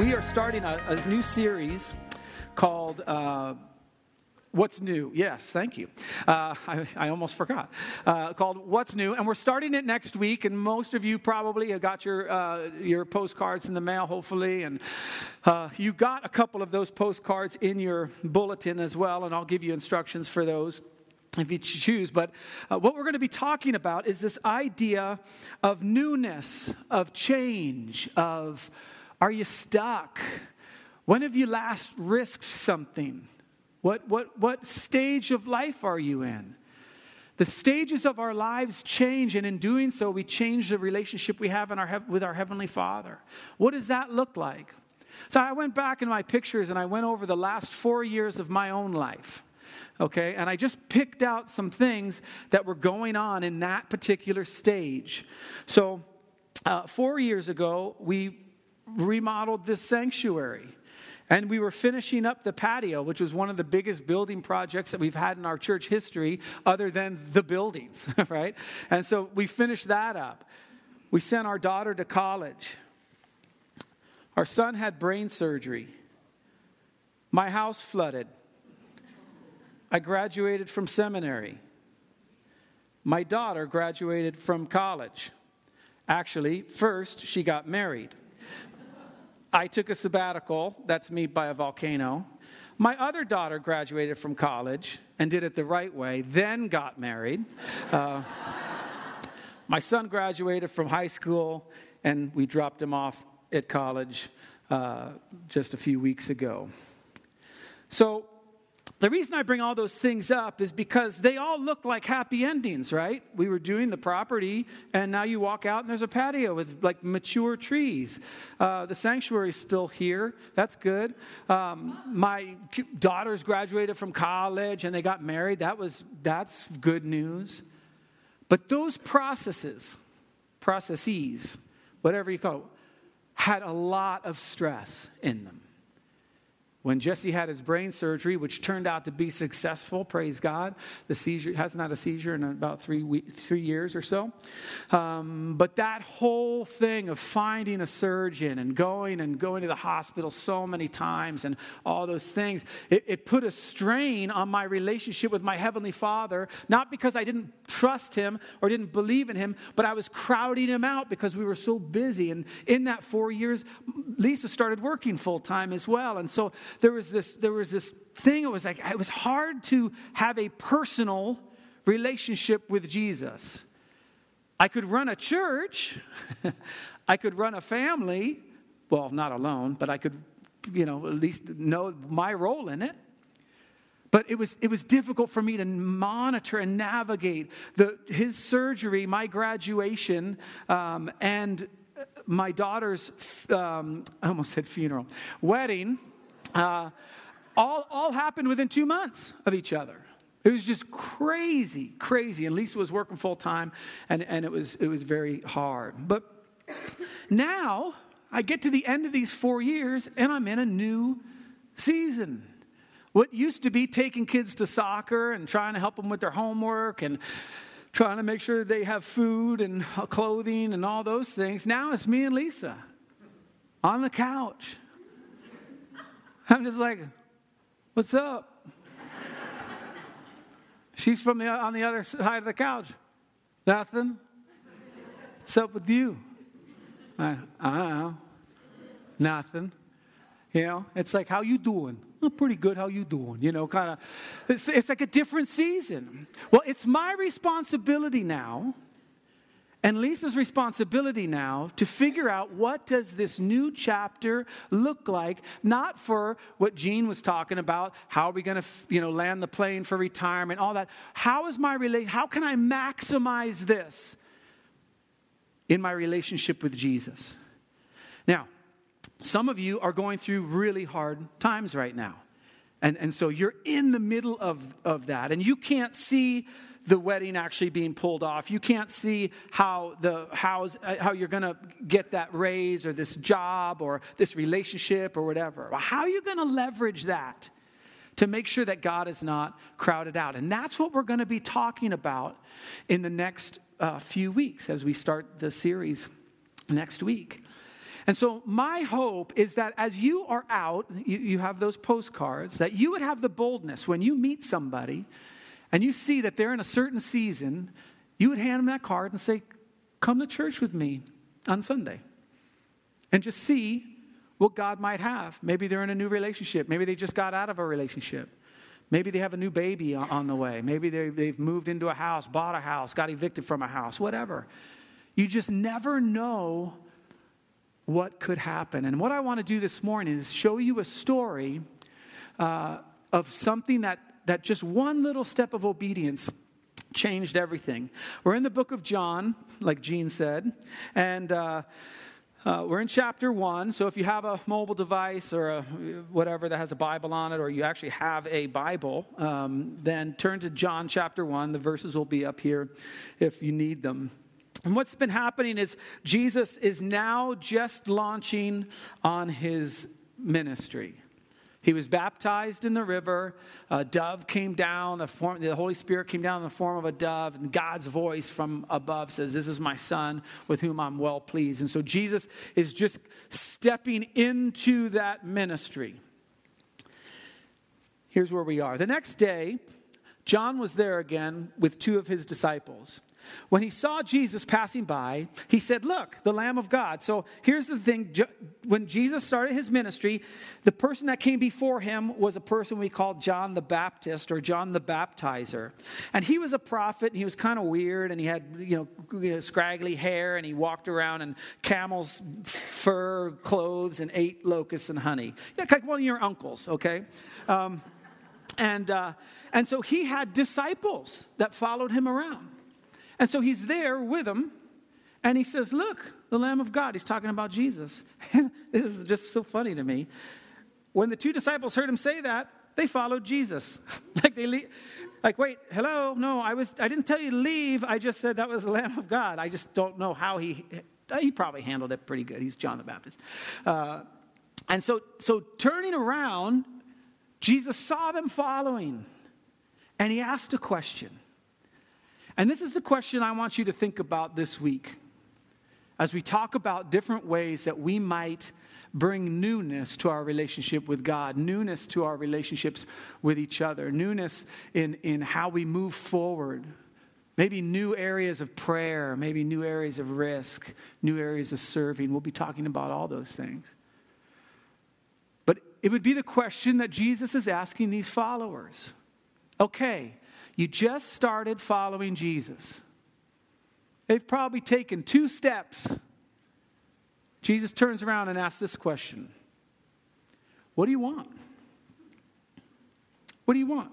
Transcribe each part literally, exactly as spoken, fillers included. We are starting a, a new series called uh, What's New? Yes, thank you. Uh, I, I almost forgot. Uh, called What's New? And we're starting it next week, and most of you probably have got your uh, your postcards in the mail, hopefully, and uh, you got a couple of those postcards in your bulletin as well, and I'll give you instructions for those if you choose. But uh, what we're going to be talking about is this idea of newness, of change, of... Are you stuck? When have you last risked something? What, what, what stage of life are you in? The stages of our lives change, and in doing so, we change the relationship we have in our, with our Heavenly Father. What does that look like? So I went back in my pictures, and I went over the last four years of my own life. Okay, and I just picked out some things that were going on in that particular stage. So uh, four years ago, we... remodeled this sanctuary, and we were finishing up the patio, which was one of the biggest building projects that we've had in our church history, other than the buildings, right? And so we finished that up. We sent our daughter to college. Our son had brain surgery. My house flooded. I graduated from seminary. My daughter graduated from college. Actually, first, she got married. I took a sabbatical, that's me by a volcano. My other daughter graduated from college and did it the right way, then got married. Uh, my son graduated from high school, and we dropped him off at college uh, just a few weeks ago. So the reason I bring all those things up is because they all look like happy endings, right? We were doing the property, and now you walk out, and there's a patio with, like, mature trees. Uh, the sanctuary's still here. That's good. Um, my daughters graduated from college, and they got married. That was that's good news. But those processes, processes, whatever you call it, had a lot of stress in them. When Jesse had his brain surgery, which turned out to be successful, praise God. The seizure hasn't had a seizure in about three week, three years or so. Um, but that whole thing of finding a surgeon and going and going to the hospital so many times and all those things, it, it put a strain on my relationship with my Heavenly Father, not because I didn't trust Him or didn't believe in Him, but I was crowding Him out because we were so busy. And in that four years, Lisa started working full-time as well. And so... There was this, there was this thing, it was like, it was hard to have a personal relationship with Jesus. I could run a church. I could run a family. Well, not alone, but I could, you know, at least know my role in it. But it was it was difficult for me to monitor and navigate the his surgery, my graduation, um, and my daughter's, um, I almost said funeral, wedding. Uh, all, all happened within two months of each other. It was just crazy, crazy. And Lisa was working full time, and, and it was it was very hard. But now I get to the end of these four years, and I'm in a new season. What used to be taking kids to soccer and trying to help them with their homework and trying to make sure that they have food and clothing and all those things, now it's me and Lisa on the couch. I'm just like, what's up? She's from the, on the other side of the couch. Nothing. What's up with you? I, I don't know. Nothing. You know, it's like, how you doing? Oh, pretty good. How you doing? You know, kind of. It's, it's like a different season. Well, it's my responsibility now, and Lisa's responsibility now, to figure out what does this new chapter look like, not for what Gene was talking about, how are we going to, you know, land the plane for retirement, all that. How is my rela- how can I maximize this in my relationship with Jesus? Now, some of you are going through really hard times right now. And, and so you're in the middle of, of that, and you can't see the wedding actually being pulled off. You can't see how the how's, how you're going to get that raise or this job or this relationship or whatever. How are you going to leverage that to make sure that God is not crowded out? And that's what we're going to be talking about in the next uh, few weeks as we start the series next week. And so my hope is that as you are out, you, you have those postcards, that you would have the boldness when you meet somebody and you see that they're in a certain season, you would hand them that card and say, come to church with me on Sunday and just see what God might have. Maybe they're in a new relationship. Maybe they just got out of a relationship. Maybe they have a new baby on the way. Maybe they've moved into a house, bought a house, got evicted from a house, whatever. You just never know what could happen. And what I want to do this morning is show you a story uh, of something that, that just one little step of obedience changed everything. We're in the book of John, like Gene said, and uh, uh, we're in chapter one. So if you have a mobile device or a whatever that has a Bible on it, or you actually have a Bible, um, then turn to John chapter one. The verses will be up here if you need them. And what's been happening is Jesus is now just launching on his ministry. He was baptized in the river. A dove came down. A form, the Holy Spirit came down in the form of a dove. And God's voice from above says, this is my son with whom I'm well pleased. And so Jesus is just stepping into that ministry. Here's where we are. The next day, John was there again with two of his disciples. When he saw Jesus passing by, he said, look, the Lamb of God. So here's the thing. When Jesus started his ministry, the person that came before him was a person we call John the Baptist or John the Baptizer. And he was a prophet, and he was kind of weird, and he had, you know, scraggly hair, and he walked around in camel's fur clothes and ate locusts and honey. Yeah, like one of your uncles, okay? Um, and uh, and so he had disciples that followed him around. And so he's there with them, and he says, look, the Lamb of God. He's talking about Jesus. And this is just so funny to me. When the two disciples heard him say that, they followed Jesus. like, they le- like, wait, hello? No, I was. I didn't tell you to leave. I just said that was the Lamb of God. I just don't know how he, he probably handled it pretty good. He's John the Baptist. Uh, and so, so turning around, Jesus saw them following, and he asked a question. And this is the question I want you to think about this week as we talk about different ways that we might bring newness to our relationship with God, newness to our relationships with each other, newness in, in how we move forward, maybe new areas of prayer, maybe new areas of risk, new areas of serving. We'll be talking about all those things. But it would be the question that Jesus is asking these followers. Okay. You just started following Jesus. They've probably taken two steps. Jesus turns around and asks this question. What do you want? What do you want?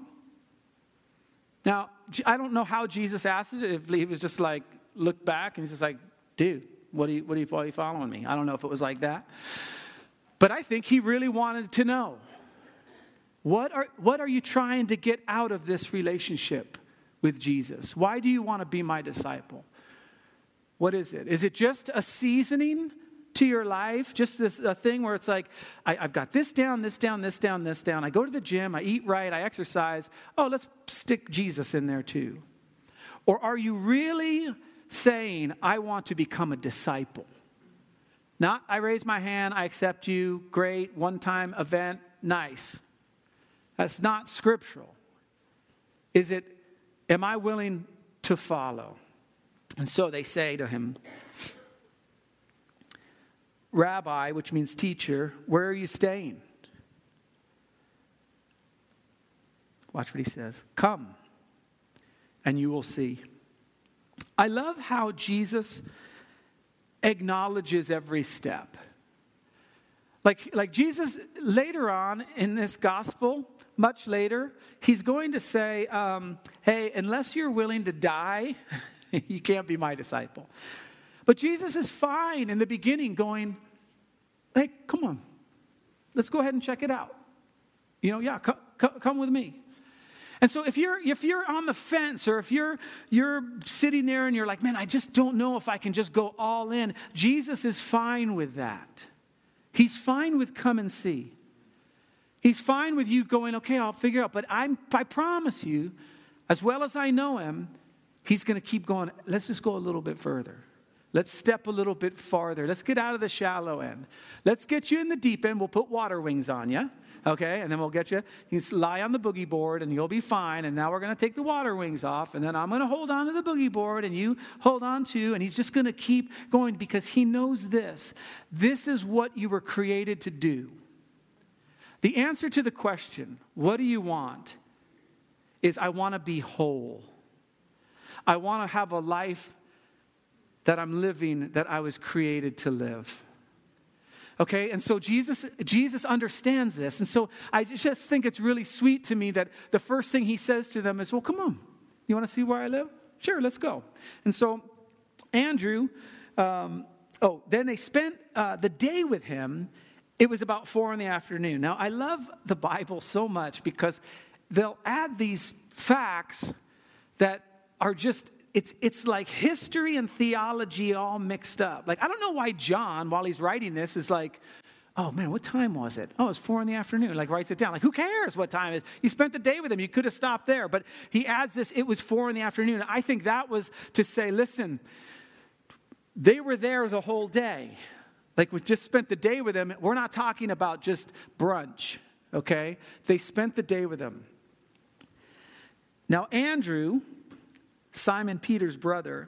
Now, I don't know how Jesus asked it. If he was just like, look back and he's just like, dude, what are you, what are you, why are you following me? I don't know if it was like that. But I think he really wanted to know. What are what are you trying to get out of this relationship with Jesus? Why do you want to be my disciple? What is it? Is it just a seasoning to your life? Just this a thing where it's like, I, I've got this down, this down, this down, this down. I go to the gym, I eat right, I exercise. Oh, let's stick Jesus in there too. Or are you really saying, I want to become a disciple? Not, I raise my hand, I accept you, great, one-time event, nice. That's not scriptural. Is it, am I willing to follow? And so they say to him, Rabbi, which means teacher, where are you staying? Watch what he says. Come, and you will see. I love how Jesus acknowledges every step. Like, like Jesus, later on in this gospel, much later, he's going to say, um, hey, unless you're willing to die, you can't be my disciple. But Jesus is fine in the beginning going, hey, come on. Let's go ahead and check it out. You know, yeah, come, come, come with me. And so if you're if you're on the fence or if you're you're sitting there and you're like, man, I just don't know if I can just go all in. Jesus is fine with that. He's fine with come and see. He's fine with you going, okay, I'll figure it out. But I'm, I promise you, as well as I know him, he's going to keep going, let's just go a little bit further. Let's step a little bit farther. Let's get out of the shallow end. Let's get you in the deep end. We'll put water wings on you. Okay, and then we'll get you, you can lie on the boogie board and you'll be fine. And now we're going to take the water wings off. And then I'm going to hold on to the boogie board and you hold on to. And he's just going to keep going because he knows this. This is what you were created to do. The answer to the question, what do you want? Is I want to be whole. I want to have a life that I'm living that I was created to live. Okay, and so Jesus Jesus understands this. And so I just think it's really sweet to me that the first thing he says to them is, well, come on. You want to see where I live? Sure, let's go. And so Andrew, um, oh, then they spent uh, the day with him. It was about four in the afternoon. Now, I love the Bible so much because they'll add these facts that are just It's it's like history and theology all mixed up. Like, I don't know why John, while he's writing this, is like, oh, man, what time was it? Oh, it was four in the afternoon. Like, writes it down. Like, who cares what time it is? You spent the day with him. You could have stopped there. But he adds this, it was four in the afternoon. I think that was to say, listen, they were there the whole day. Like, we just spent the day with him. We're not talking about just brunch, okay? They spent the day with him. Now, Andrew, Simon Peter's brother,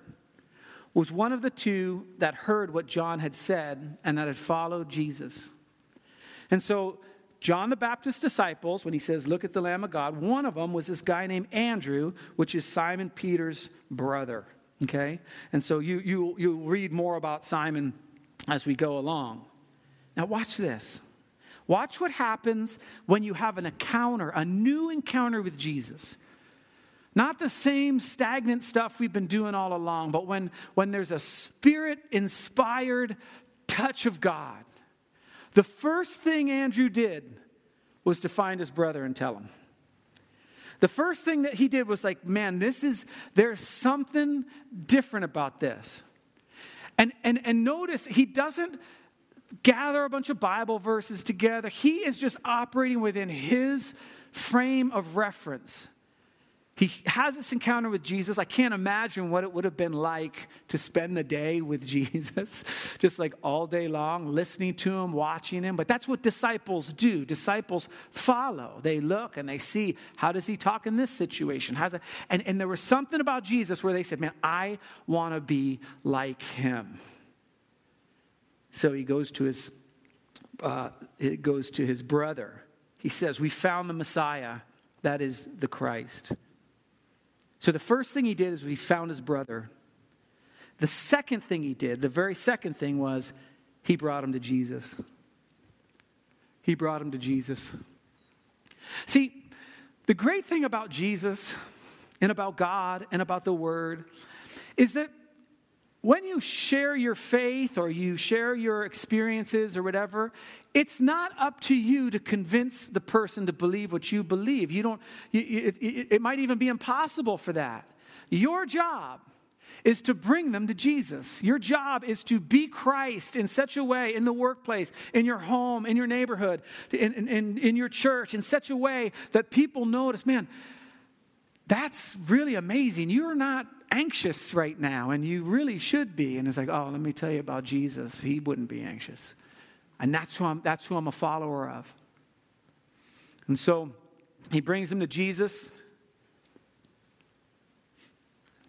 was one of the two that heard what John had said and that had followed Jesus. And so John the Baptist's disciples, when he says, look at the Lamb of God, one of them was this guy named Andrew, which is Simon Peter's brother. Okay? And so you, you, you'll read more about Simon as we go along. Now watch this. Watch what happens when you have an encounter, a new encounter with Jesus. Not the same stagnant stuff we've been doing all along, but when, when there's a spirit-inspired touch of God. The first thing Andrew did was to find his brother and tell him. The first thing that he did was like, man, this is, there's something different about this. And, and, and notice he doesn't gather a bunch of Bible verses together. He is just operating within his frame of reference. He has this encounter with Jesus. I can't imagine what it would have been like to spend the day with Jesus, just like all day long, listening to him, watching him. But that's what disciples do. Disciples follow. They look and they see, how does he talk in this situation? How's it? And, and there was something about Jesus where they said, man, I want to be like him. So he goes to his, uh, he goes to his brother. He says, we found the Messiah. That is the Christ. So the first thing he did is he found his brother. The second thing he did, the very second thing was he brought him to Jesus. He brought him to Jesus. See, the great thing about Jesus and about God and about the Word is that when you share your faith or you share your experiences or whatever, it's not up to you to convince the person to believe what you believe. You don't. You, it, it, it might even be impossible for that. Your job is to bring them to Jesus. Your job is to be Christ in such a way in the workplace, in your home, in your neighborhood, in, in, in, in your church, in such a way that people notice, man, that's really amazing. You're not anxious right now, and you really should be. And it's like, oh, let me tell you about Jesus. He wouldn't be anxious. And that's who I'm, that's who I'm a follower of. And so he brings him to Jesus.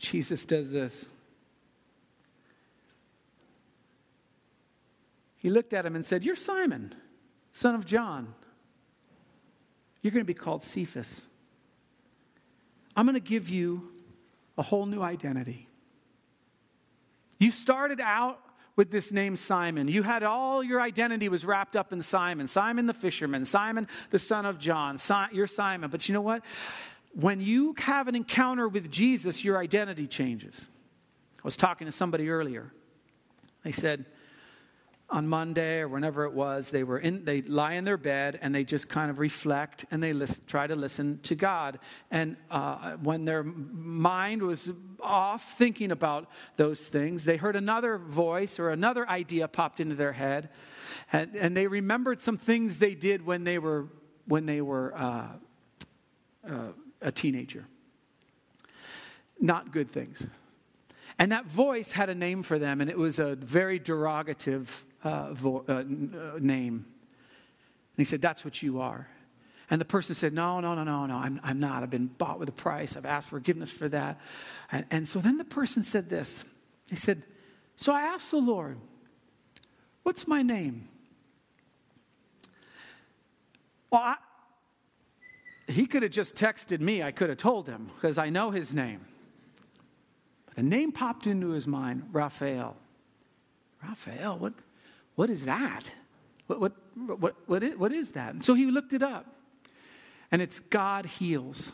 Jesus does this. He looked at him and said, you're Simon, son of John. You're going to be called Cephas. I'm going to give you a whole new identity. You started out with this name Simon. You had all your identity was wrapped up in Simon. Simon the fisherman. Simon the son of John. Si- you're Simon. But you know what? When you have an encounter with Jesus, your identity changes. I was talking to somebody earlier. They said on Monday or whenever it was, they were in, they lie in their bed and they just kind of reflect and they listen, try to listen to God. And uh, when their mind was off thinking about those things, they heard another voice or another idea popped into their head, and, and they remembered some things they did when they were when they were uh, uh, a teenager. Not good things. And that voice had a name for them, and it was a very derogative uh, vo- uh, name. And he said, "That's what you are." And the person said, "No, no, no, no, no, I'm, I'm not. I've been bought with a price. I've asked forgiveness for that." And, and so then the person said this. He said, "So I asked the Lord, what's my name?" Well, I, he could have just texted me. I could have told him because I know his name. But the name popped into his mind, Raphael. Raphael, what, what is that? What, what, what, what, is, what is that? And so he looked it up. And it's God heals.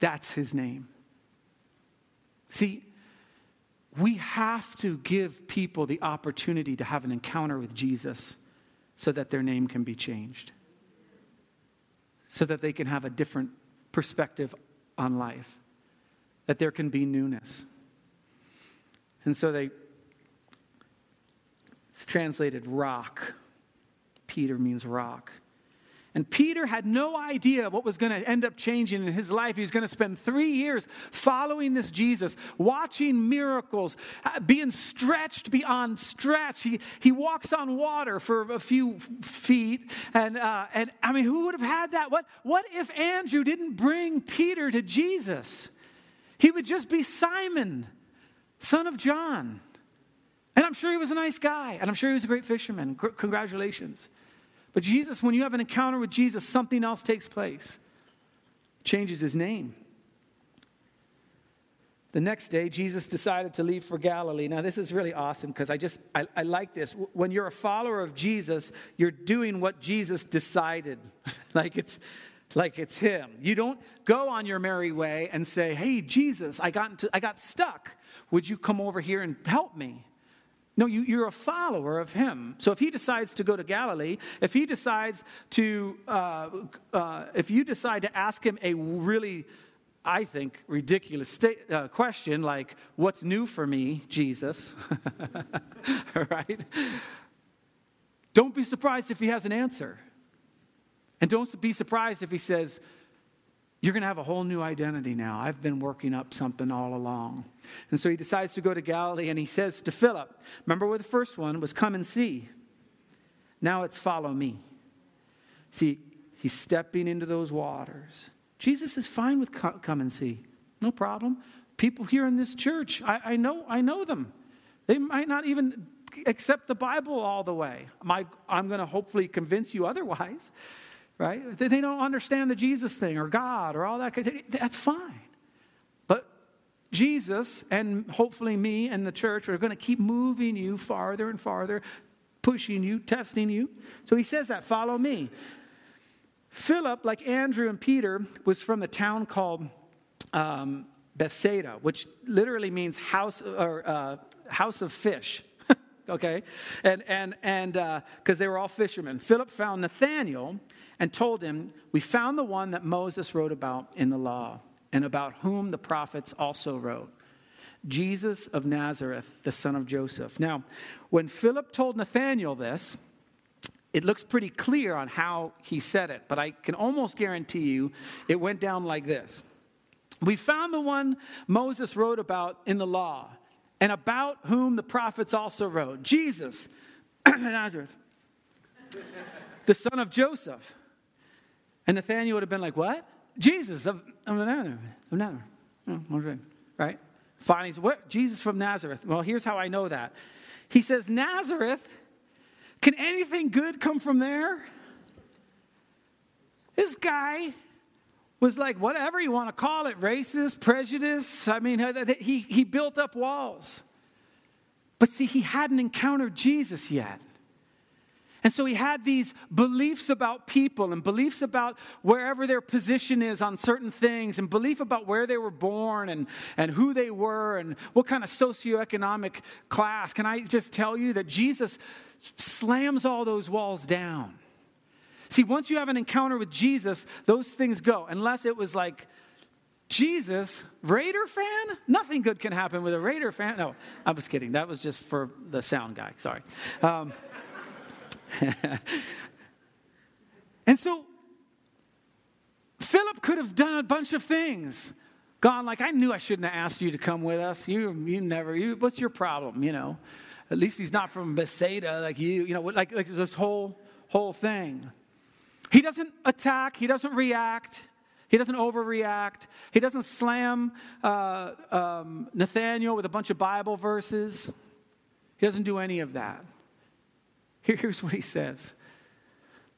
That's his name. See, we have to give people the opportunity to have an encounter with Jesus so that their name can be changed, so that they can have a different perspective on life, that there can be newness. And so they, it's translated rock. Peter means rock. And Peter had no idea what was going to end up changing in his life. He was going to spend three years following this Jesus, watching miracles, being stretched beyond stretch. He he walks on water for a few feet. And, uh, and I mean, who would have had that? What, what if Andrew didn't bring Peter to Jesus? He would just be Simon, son of John. And I'm sure he was a nice guy. And I'm sure he was a great fisherman. Congratulations. But Jesus, when you have an encounter with Jesus, something else takes place. Changes his name. The next day, Jesus decided to leave for Galilee. Now, this is really awesome because I just, I, I like this. When you're a follower of Jesus, you're doing what Jesus decided. Like it's, like it's him. You don't go on your merry way and say, "Hey, Jesus, I got into, I got stuck. Would you come over here and help me?" No, you, you're a follower of him. So if he decides to go to Galilee, if he decides to, uh, uh, if you decide to ask him a really, I think, ridiculous sta- uh, question like, "What's new for me, Jesus?" All right? Don't be surprised if he has an answer. And don't be surprised if he says, "You're going to have a whole new identity now. I've been working up something all along." And so he decides to go to Galilee, and he says to Philip, remember where the first one was, "Come and see." Now it's "Follow me." See, he's stepping into those waters. Jesus is fine with "Come and see." No problem. People here in this church, I, I know I know them. They might not even accept the Bible all the way. My, I'm going to hopefully convince you otherwise. Right? They don't understand the Jesus thing or God or all that. That's fine. But Jesus and hopefully me and the church are going to keep moving you farther and farther, pushing you, testing you. So he says that, "Follow me." Philip, like Andrew and Peter, was from the town called um, Bethsaida, which literally means house or uh, house of fish. Okay, and and and because uh, they were all fishermen. Philip found Nathanael and told him, "We found the one that Moses wrote about in the law, and about whom the prophets also wrote, Jesus of Nazareth, the son of Joseph." Now, when Philip told Nathanael this, it looks pretty clear on how he said it, but I can almost guarantee you it went down like this: "We found the one Moses wrote about in the law, and about whom the prophets also wrote, Jesus, Nazareth, the son of Joseph." And Nathanael would have been like, "What? Jesus of, of Nazareth, of Nazareth, oh, okay." Right? Finally, he's, "What? Jesus from Nazareth." Well, here's how I know that. He says, "Nazareth, can anything good come from there?" This guy was like, whatever you want to call it, racist, prejudice. I mean, he, he built up walls. But see, he hadn't encountered Jesus yet. And so he had these beliefs about people and beliefs about wherever their position is on certain things and belief about where they were born and, and who they were and what kind of socioeconomic class. Can I just tell you that Jesus slams all those walls down? See, once you have an encounter with Jesus, those things go. Unless it was like, "Jesus, Raider fan? Nothing good can happen with a Raider fan." No, I was kidding. That was just for the sound guy. Sorry. Um, and so, Philip could have done a bunch of things. God, like, I knew I shouldn't have asked you to come with us. You, you never, you, what's your problem, you know? At least he's not from Bethsaida, like you, you know, like, like this whole, whole thing. He doesn't attack. He doesn't react. He doesn't overreact. He doesn't slam uh, um, Nathanael with a bunch of Bible verses. He doesn't do any of that. Here, here's what he says.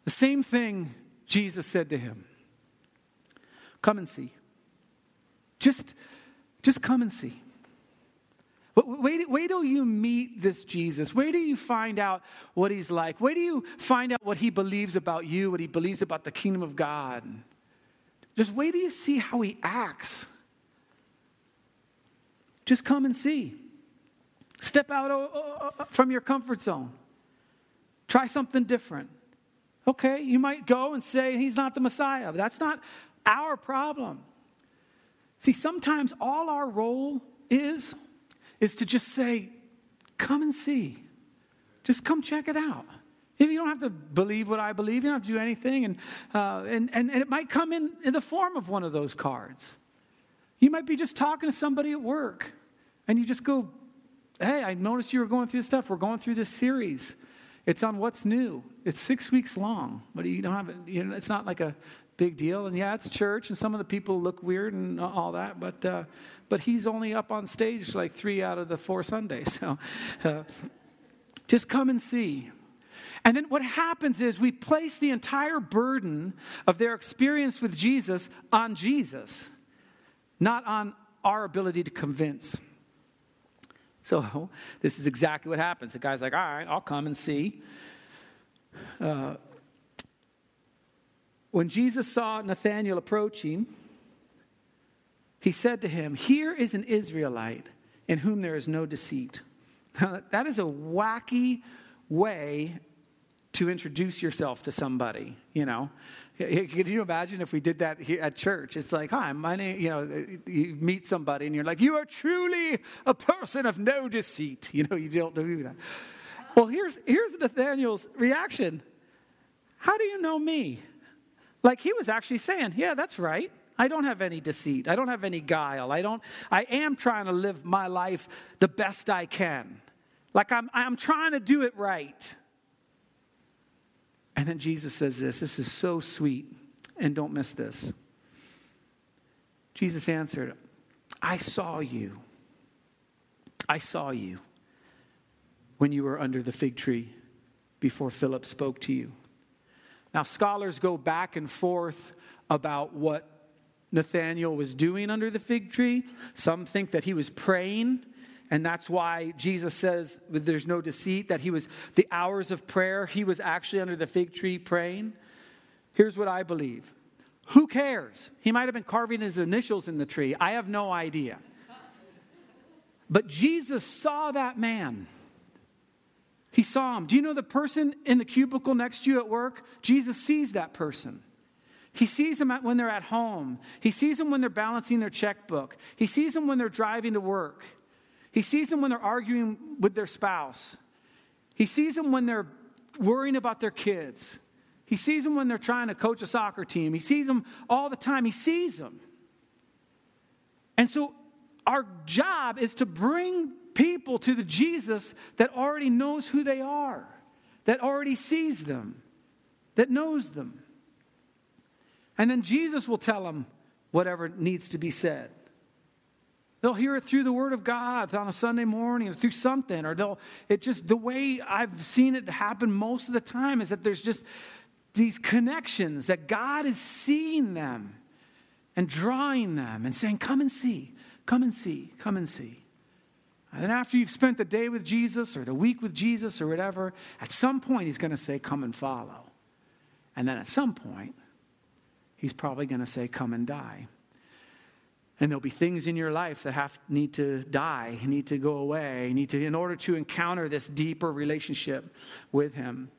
The same thing Jesus said to him. Come and see. Just, just come and see. Wait, wait till you meet this Jesus. Wait till you find out what he's like. Wait till you find out what he believes about you, what he believes about the kingdom of God. Just wait till you see how he acts. Just come and see. Step out from your comfort zone. Try something different. Okay, you might go and say he's not the Messiah, but that's not our problem. See, sometimes all our role is, is to just say, come and see. Just come check it out. You don't have to believe what I believe. You don't have to do anything. And, uh, and, and, and it might come in, in the form of one of those cards. You might be just talking to somebody at work. And you just go, hey, I noticed you were going through this stuff. We're going through this series. It's on what's new. It's six weeks long. But you don't have, you know, it's not like a big deal. And yeah, it's church. And some of the people look weird and all that. But uh, but he's only up on stage like three out of the four Sundays. So uh, just come and see. And then what happens is we place the entire burden of their experience with Jesus on Jesus, not on our ability to convince. So this is exactly what happens. The guy's like, all right, I'll come and see. Uh, when Jesus saw Nathanael approach him, he said to him, here is an Israelite in whom there is no deceit. Now, that is a wacky way to introduce yourself to somebody, you know. Could you imagine if we did that here at church? It's like, hi, my name, you know, you meet somebody and you're like, you are truly a person of no deceit. You know, you don't do that. Well, here's here's Nathanael's reaction. How do you know me? Like he was actually saying, yeah, that's right. I don't have any deceit. I don't have any guile. I don't, I am trying to live my life the best I can. Like I'm I'm trying to do it right. And then Jesus says this. This is so sweet. And don't miss this. Jesus answered, I saw you. I saw you when you were under the fig tree before Philip spoke to you. Now, scholars go back and forth about what Nathanael was doing under the fig tree. Some think that he was praying. And that's why Jesus says there's no deceit, that he was the hours of prayer. He was actually under the fig tree praying. Here's what I believe. Who cares? He might have been carving his initials in the tree. I have no idea. But Jesus saw that man. He saw him. Do you know the person in the cubicle next to you at work? Jesus sees that person. He sees them when they're at home. He sees them when they're balancing their checkbook. He sees them when they're driving to work. He sees them when they're arguing with their spouse. He sees them when they're worrying about their kids. He sees them when they're trying to coach a soccer team. He sees them all the time. He sees them. And so our job is to bring people to the Jesus that already knows who they are, that already sees them, that knows them. And then Jesus will tell them whatever needs to be said. They'll hear it through the Word of God on a Sunday morning or through something. Or they'll, it just, the way I've seen it happen most of the time is that there's just these connections that God is seeing them and drawing them and saying, come and see, come and see, come and see. And then after you've spent the day with Jesus or the week with Jesus or whatever, at some point he's going to say, come and follow. And then at some point, he's probably going to say, come and die. And there'll be things in your life that have need to die, need to go away, need to in order to encounter this deeper relationship with him.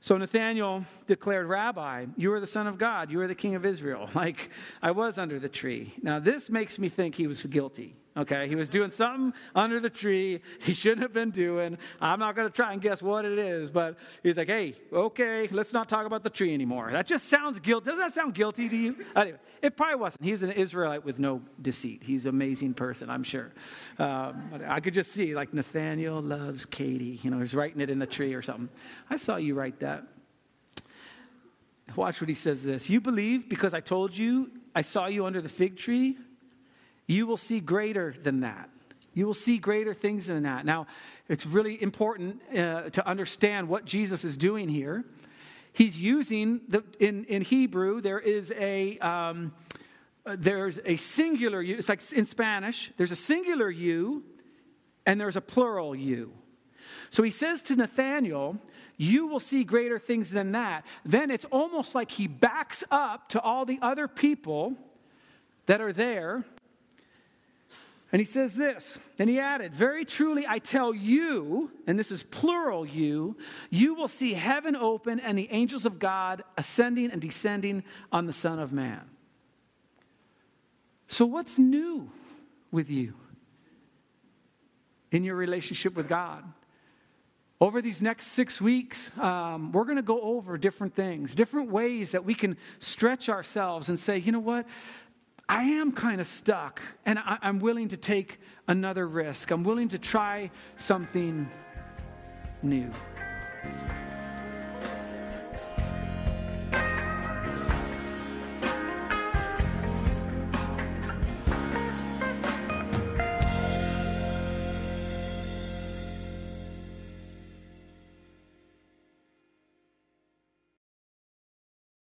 So Nathanael declared, Rabbi, you are the Son of God. You are the King of Israel. Like I was under the tree. Now this makes me think he was guilty. Okay, he was doing something under the tree he shouldn't have been doing. I'm not going to try and guess what it is, but he's like, hey, okay, let's not talk about the tree anymore. That just sounds guilty. Doesn't that sound guilty to you? Anyway, it probably wasn't. He's an Israelite with no deceit. He's an amazing person, I'm sure. Um, I could just see, like, Nathanael loves Katie. You know, he's writing it in the tree or something. I saw you write that. Watch what he says this. You believe because I told you I saw you under the fig tree? You will see greater than that. You will see greater things than that. Now, it's really important uh, to understand what Jesus is doing here. He's using the in in Hebrew. There is a um, there's a singular you. It's like in Spanish. There's a singular you, and there's a plural you. So he says to Nathanael, you will see greater things than that. Then it's almost like he backs up to all the other people that are there. And he says this, and he added, very truly I tell you, and this is plural you, you will see heaven open and the angels of God ascending and descending on the Son of Man. So what's new with you in your relationship with God? Over these next six weeks, um, we're going to go over different things, different ways that we can stretch ourselves and say, you know what? I am kind of stuck, and I, I'm willing to take another risk. I'm willing to try something new.